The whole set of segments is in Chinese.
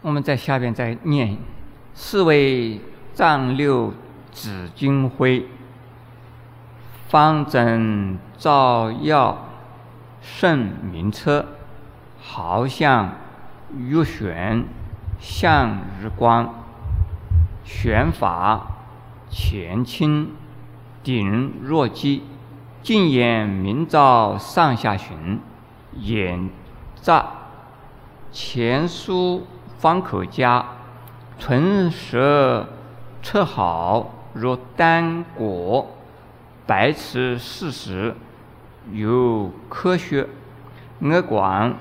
我们在下边再念：是为丈六紫金辉，方枕照耀胜明车，豪象如旋，象如光，玄法乾清，顶若鸡，净眼明照上下巡，眼乍前书方可嘉，唇舌彻好若丹果，白痴事实有科学，额广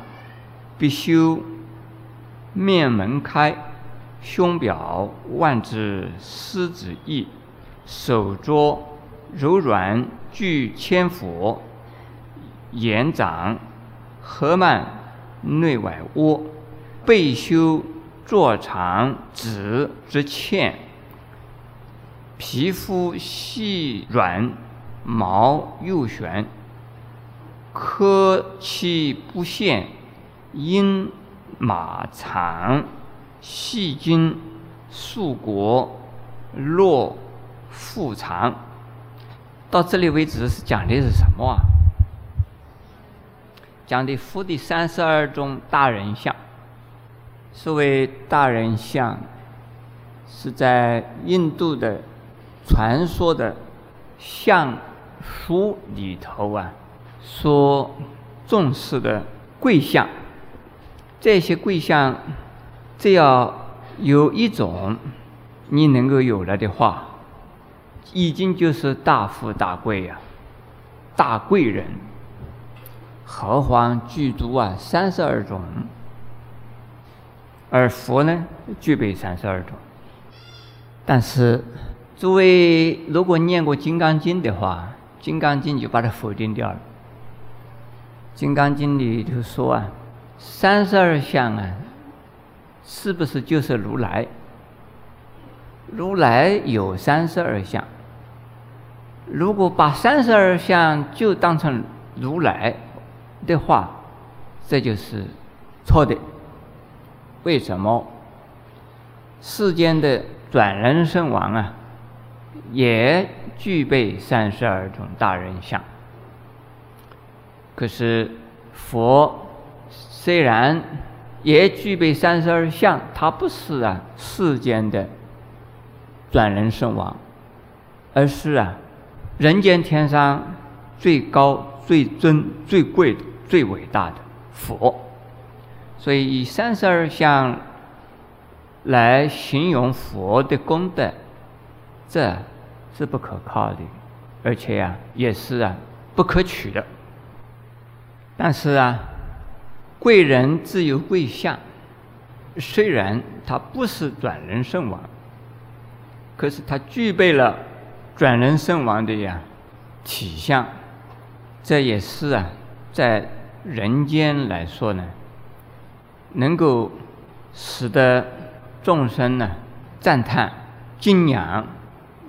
必修，面门开，胸表万字狮子翼，手拙柔软具千佛，眼掌合曼内外窝，背修坐长直之欠，皮肤细软毛又悬，科气不现，鹰马长细筋，素国落腹长。到这里为止是讲的是什么啊？讲的佛的32种大人相。所谓大人相，是在印度的传说的相书里头啊，所重视的贵相。这些贵相，只要有一种你能够有了的话，已经就是大富大贵呀、大贵人。何况具足啊32种，而佛呢具备32种。但是诸位如果念过《金刚经》的话，《金刚经》就把它否定掉了。《金刚经》里就说啊，32相啊，是不是就是如来？如来有32相。如果把32相就当成如来的话，这就是错的。为什么？世间的转轮圣王啊，也具备32种大人相。可是佛虽然也具备32相，他不是啊世间的转轮圣王，而是啊人间天上最高最尊最贵的最伟大的佛。所以以32相来形容佛的功德，这是不可靠的，而且啊也是啊不可取的。但是啊，贵人自有贵相，虽然他不是转轮圣王，可是他具备了转轮圣王的呀体相。这也是啊在人间来说呢，能够使得众生呢赞叹敬仰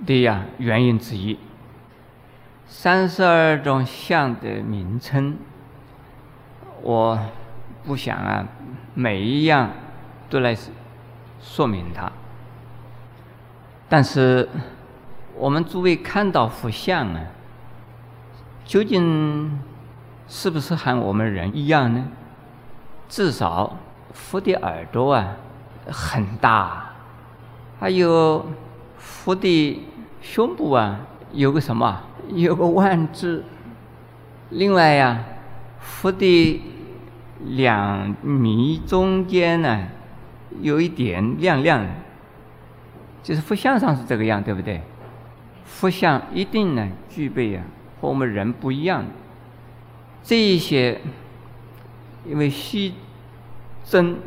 的呀原因之一。32种相的名称，我不想啊每一样都来说明它。但是我们诸位看到佛像啊，究竟是不是和我们人一样呢？至少佛的耳朵啊很大，还有佛的胸部啊有个什么，有个万字。另外呀、佛的2眉中间呢、有一点亮亮的，就是佛像上是这个样，对不对？佛像一定呢具备啊和我们人不一样的这一些，因为虚真，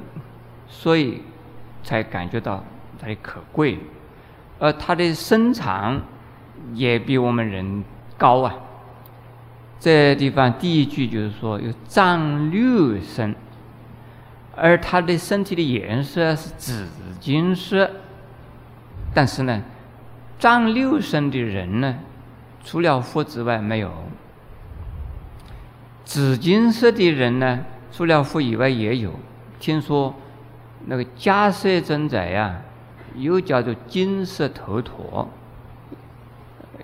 所以才感觉到它的可贵。而它的身长也比我们人高啊。这地方第一句就是说有丈六身，而他的身体的颜色是紫金色。但是呢，丈六身的人呢，除了佛之外没有；紫金色的人呢，除了佛以外也有。听说那个迦叶尊者呀，又叫做金色头陀，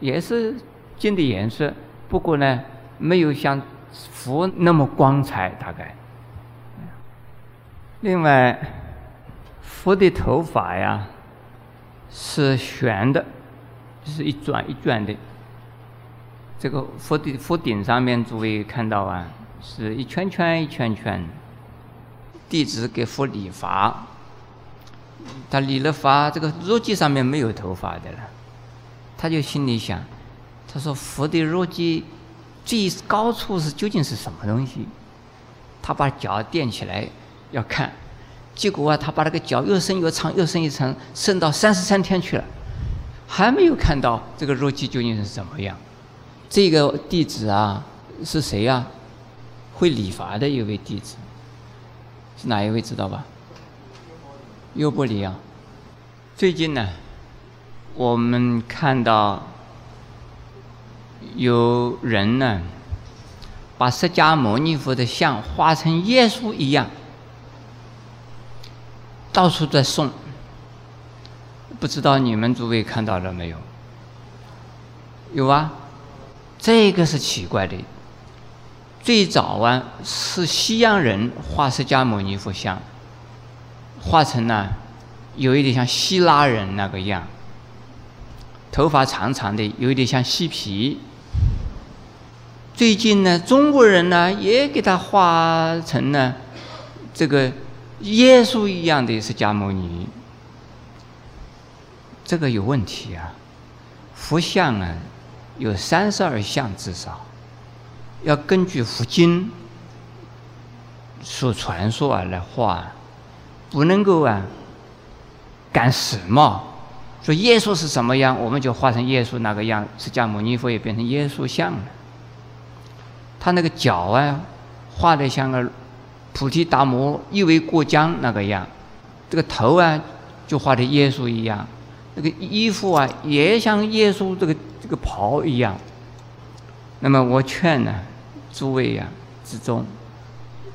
也是金的颜色，不过呢，没有像佛那么光彩，大概。另外，佛的头发呀是悬的，就是一转一转的。这个佛顶上面，诸位看到啊，是一圈圈一圈圈。 弟子给佛理发，他理了发，这个肉髻上面没有头发的了，他就心里想，他说佛的肉髻最高处是究竟是什么东西？他把脚垫起来要看，结果啊，他把那个脚又伸越长，又伸一层，伸到33天去了，还没有看到这个肉髻究竟是怎么样。这个弟子啊，是谁啊？会理发的一位弟子。 是哪一位知道吧？优波离啊！最近呢，我们看到有人呢，把释迦牟尼佛的像画成耶稣一样，到处在送。不知道你们诸位看到了没有？有啊，这个是奇怪的。 最早啊，是西洋人画释迦牟尼佛像，画成呢、啊，有一点像希腊人那个样，头发长长的，有一点像嬉皮。最近呢，中国人呢也给他画成呢，这个耶稣一样的释迦牟尼，这个有问题啊！佛像啊，有32像至少。 要根据佛经所传说啊来画，不能够啊赶时髦。说耶稣是什么样，我们就画成耶稣那个样。释迦牟尼佛也变成耶稣像了。他那个脚啊，画的像个菩提达摩一苇过江那个样。这个头啊，就画的耶稣一样。那个衣服啊，也像耶稣这个袍一样。 那么我劝呢，诸位呀、之中，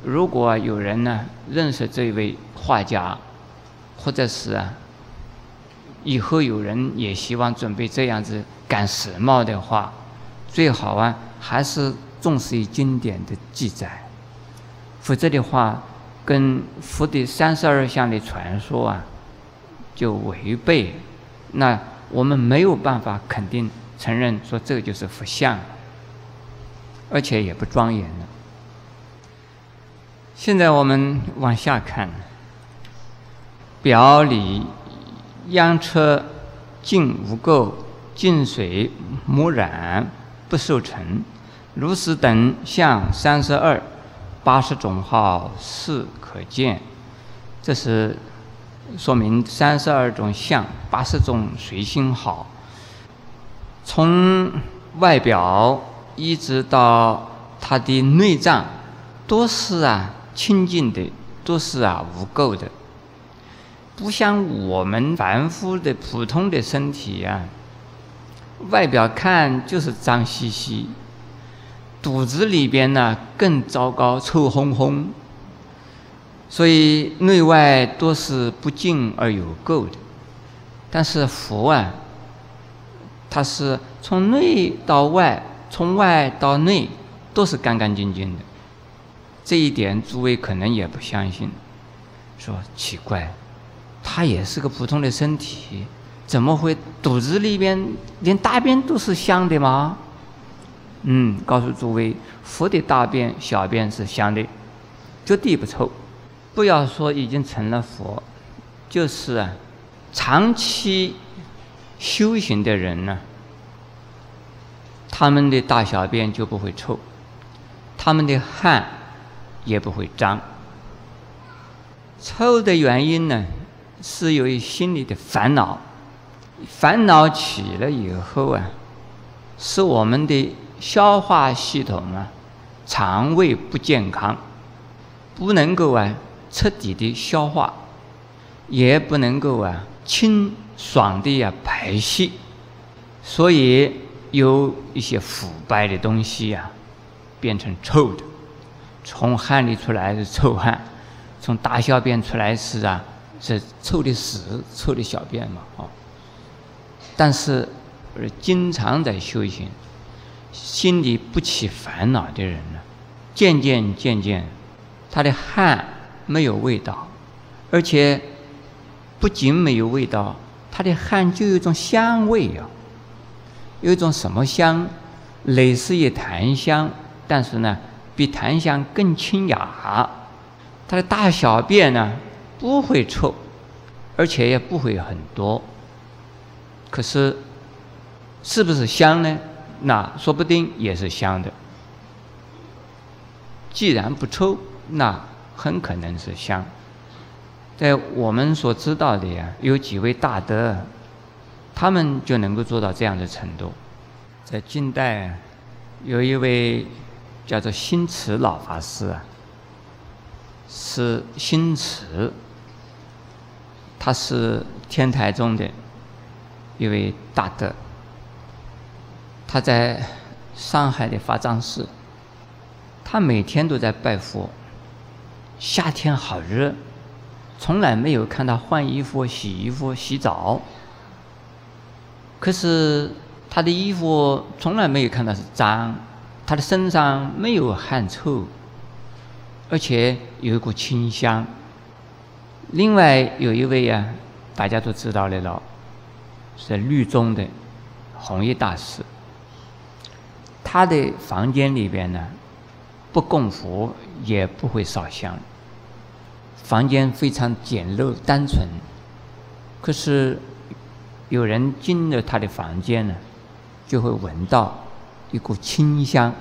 如果、有人呢认识这位画家，或者是啊，以后有人也希望准备这样子赶时髦的话，最好啊还是重视于经典的记载，否则的话，跟佛的32项的传说啊就违背，那我们没有办法肯定承认说这个就是佛像。 而且也不庄严了。现在我们往下看，表里央车净无垢，净水无染，不受尘，如是等相32，80种号是可见。这是说明32种相，80种随心好，从外表。 一直到他的内脏，都是啊清净的，都是啊无垢的，不像我们凡夫的普通的身体啊，外表看就是脏兮兮，肚子里边呢更糟糕，臭烘烘，所以内外都是不净而有垢的。但是佛啊，他是从内到外。 从外到内都是干干净净的，这一点诸位可能也不相信，说奇怪，他也是个普通的身体，怎么会肚子里边连大便都是香的吗？告诉诸位，佛的大便、小便是香的，绝对不臭。不要说已经成了佛，就是啊，长期修行的人呢。 他们的大小便就不会臭，他们的汗也不会脏。臭的原因呢，是由于心里的烦恼，烦恼起了以后啊，使我们的消化系统啊，肠胃不健康，不能够啊彻底的消化，也不能够啊清爽的呀、排泄，所以。 有一些腐败的东西呀、变成臭的，从汗里出来是臭汗，从大小便出来是啊是臭的屎，臭的小便嘛啊。但是经常在修行，心里不起烦恼的人呢，渐渐，他的汗没有味道，而且不仅没有味道，他的汗就有一种香味啊，有一种什么香，类似于檀香，但是呢，比檀香更清雅。他的大小便呢不会臭，而且也不会很多。可是，是不是香呢？那说不定也是香的。既然不臭，那很可能是香。在我们所知道的呀，有几位大德，他们就能够做到这样的程度。在近代，有一位叫做新慈老法师啊，是新慈，他是天台宗的一位大德，他在上海的法藏寺，他每天都在拜佛，夏天好热，从来没有看他换衣服、洗衣服、洗澡，可是他的衣服从来没有看到是脏，他的身上没有汗臭，而且有一股清香。另外有一位啊，大家都知道的了，是律宗的弘一大师。他的房间里边呢，不供佛也不会烧香，房间非常简陋单纯。可是有人进了他的房间呢，就会闻到一股清香，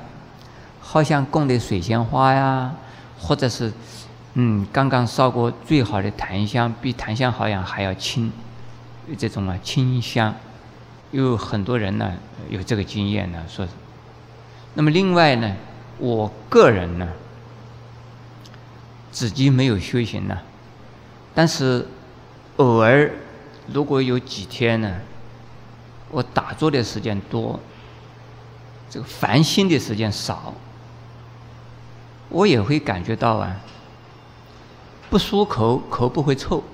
好像供的水仙花呀，或者是刚刚烧过最好的檀香，比檀香好像还要清，有这种啊清香。有很多人呢有这个经验呢，说。那么另外呢，我个人呢自己没有修行呢，但是偶尔如果有几天呢，我打坐的时间多，这个烦心的时间少，我也会感觉到啊，不漱口，口不会臭，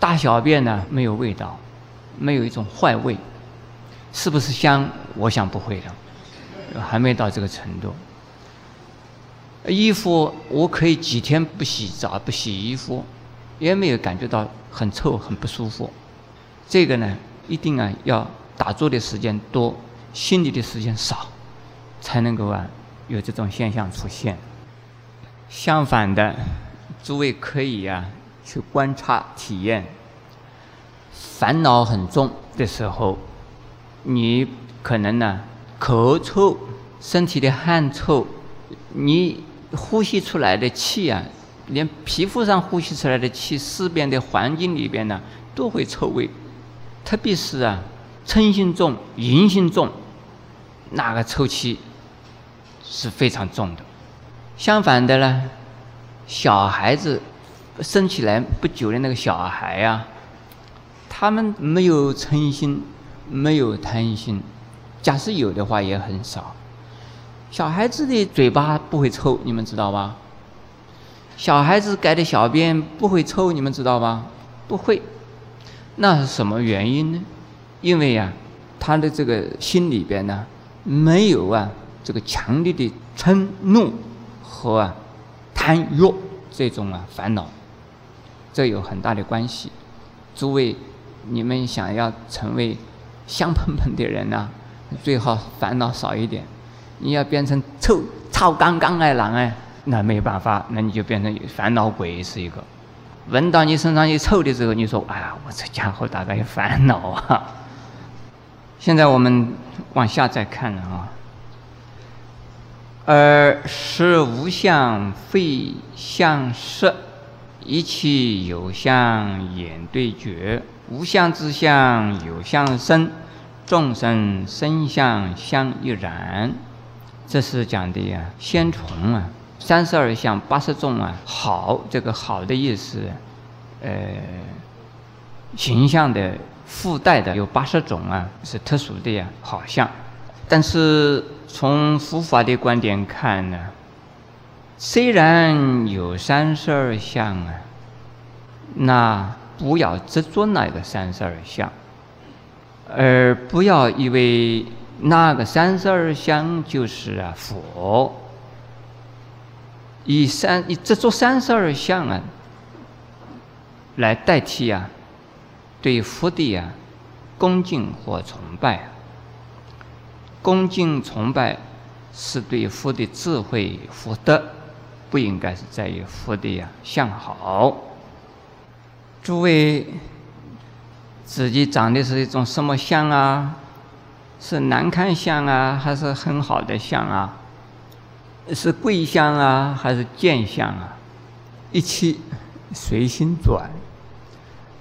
大小便呢没有味道，没有一种坏味，是不是香？我想不会的，还没到这个程度。衣服我可以几天不洗澡、不洗衣服，也没有感觉到很臭、很不舒服。这个呢，一定啊要打坐的时间多，心里的时间少，才能够啊有这种现象出现。相反的，诸位可以啊去观察体验，烦恼很重的时候，你可能呢口臭、身体的汗臭，你呼吸出来的气啊，连皮肤上呼吸出来的气，四边的环境里边呢都会臭味，特别是啊嗔心重、淫心重，那个臭气是非常重的。相反的呢，小孩子生起来不久的那个小孩啊，他们没有嗔心，没有贪心，假使有的话也很少。小孩子的嘴巴不会臭，你们知道吧？小孩子改的小便不会臭，你们知道吧？不会。那是什么原因呢？因为啊他的这个心里边呢没有啊这个强烈的嗔怒和啊贪欲这种啊烦恼，这有很大的关系。诸位，你们想要成为香喷喷的人啊，最好烦恼少一点。你要变成臭干干的人哎，那没办法，那你就变成烦恼鬼是一个。闻到你身上一臭的时候，你说哎呀，我这家伙大概有烦恼啊。现在我们往下再看啊，而是无相非相色，一气有相眼对觉，无相之相有相生，众生生相相亦然。这是讲的呀，先从啊32相80种啊好，这个好的意思，形象的附带的有80种啊是特殊的呀好相。但是从佛法的观点看呢，虽然有32相啊，那不要执着那个32相，而不要以为那个32相就是佛。以执着32相来代替对佛的恭敬或崇拜。恭敬崇拜是对佛的智慧福德，不应该是在于佛的相好。诸位，自己长的是一种什么相啊？是难看相啊，还是很好的相啊？是贵相啊，还是贱相啊？一切随心转。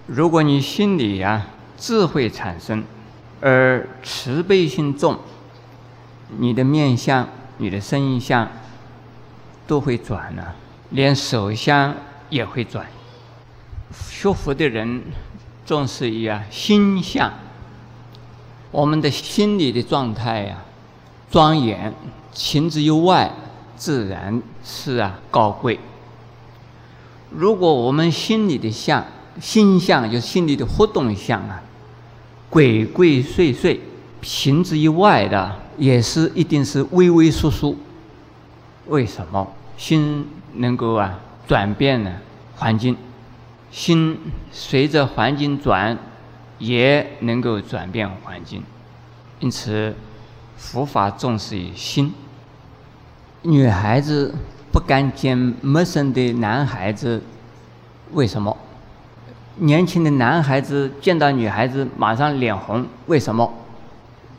如果你心里智慧产生，而慈悲心重，你的面相、你的身相都会转连手相也会转。学佛的人重视于心相，我们的心理的状态庄严、情之由外，自然是高贵。如果我们心理的相，心相就是心理的活动相鬼鬼祟祟，情之以外的也是一定是畏畏缩缩。为什么心能够转变呢？环境，心随着环境转，也能够转变环境。因此，佛法重视于心。女孩子不敢见陌生的男孩子，为什么？年轻的男孩子见到女孩子马上脸红，为什么？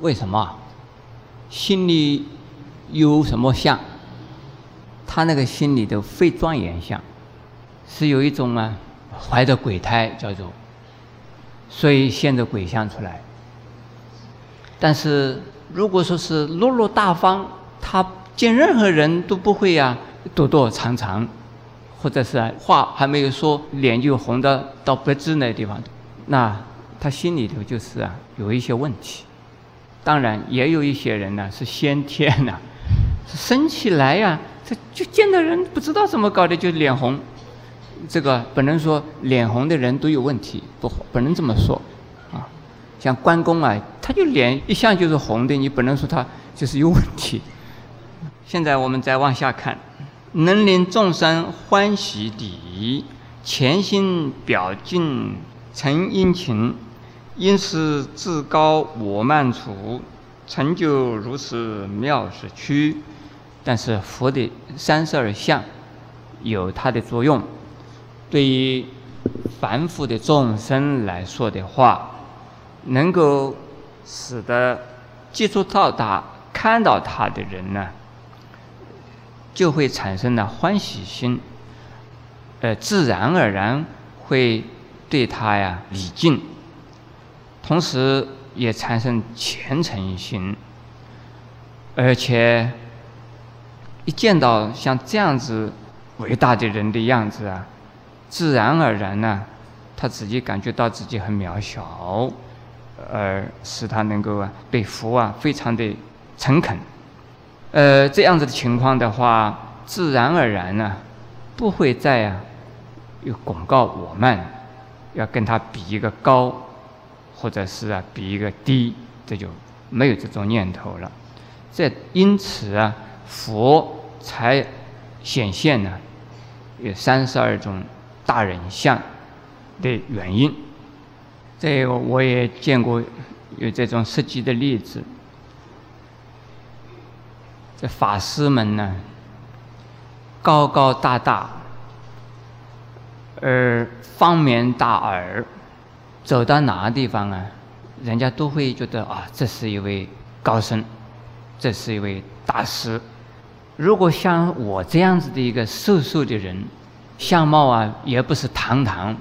为什么？心里有什么相？他那个心里的非庄严相，是有一种怀着鬼胎叫做，所以现着鬼相出来。但是如果说是落落大方，他见任何人都不会躲躲藏藏，或者是话还没有说，脸就红到脖子那地方，那他心里头就是有一些问题。当然也有一些人是先天生起来他就见到人不知道怎么搞的就脸红。这个本人说脸红的人都有问题，不，本人这么说像关公他就脸一向就是红的，你本人说他就是有问题。现在我们再往下看，能令众生欢喜礼，潜心表尽诚殷勤，因是至高我慢处，成就如是妙事趣。但是佛的32相有它的作用，对于凡夫的众生来说的话，能够使得接触到他、看到他的人呢，就会产生欢喜心，自然而然会对他礼敬，同时也产生虔诚心。而且一见到像这样子伟大的人的样子自然而然他自己感觉到自己很渺小，而使他能够对佛非常的诚恳。这样子的情况的话，自然而然不会再有广告我慢，要跟他比一个高，或者是比一个低，这就没有这种念头了。这因此佛才显现有32种大人相的原因。这我也见过有这种实际的例子。这法师们呢，高高大大，而方面大耳，走到哪个地方人家都会觉得这是一位高僧，这是一位大师。如果像我这样子的一个瘦瘦的人，相貌也不是堂堂，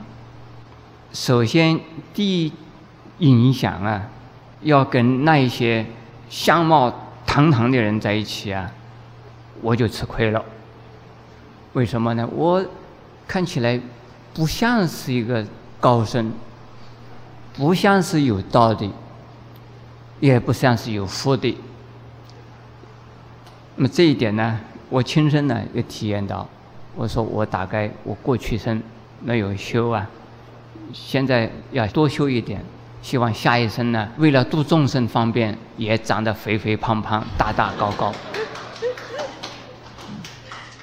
首先第一影响要跟那一些相貌堂堂的人在一起我就吃亏了。为什么呢？我看起来不像是一个高僧，不像是有道的，也不像是有福的。那么这一点呢，我亲身也体验到。我说我大概我过去生没有修现在要多修一点，希望下一生呢，为了度众生方便，也长得肥肥胖胖、大大高高。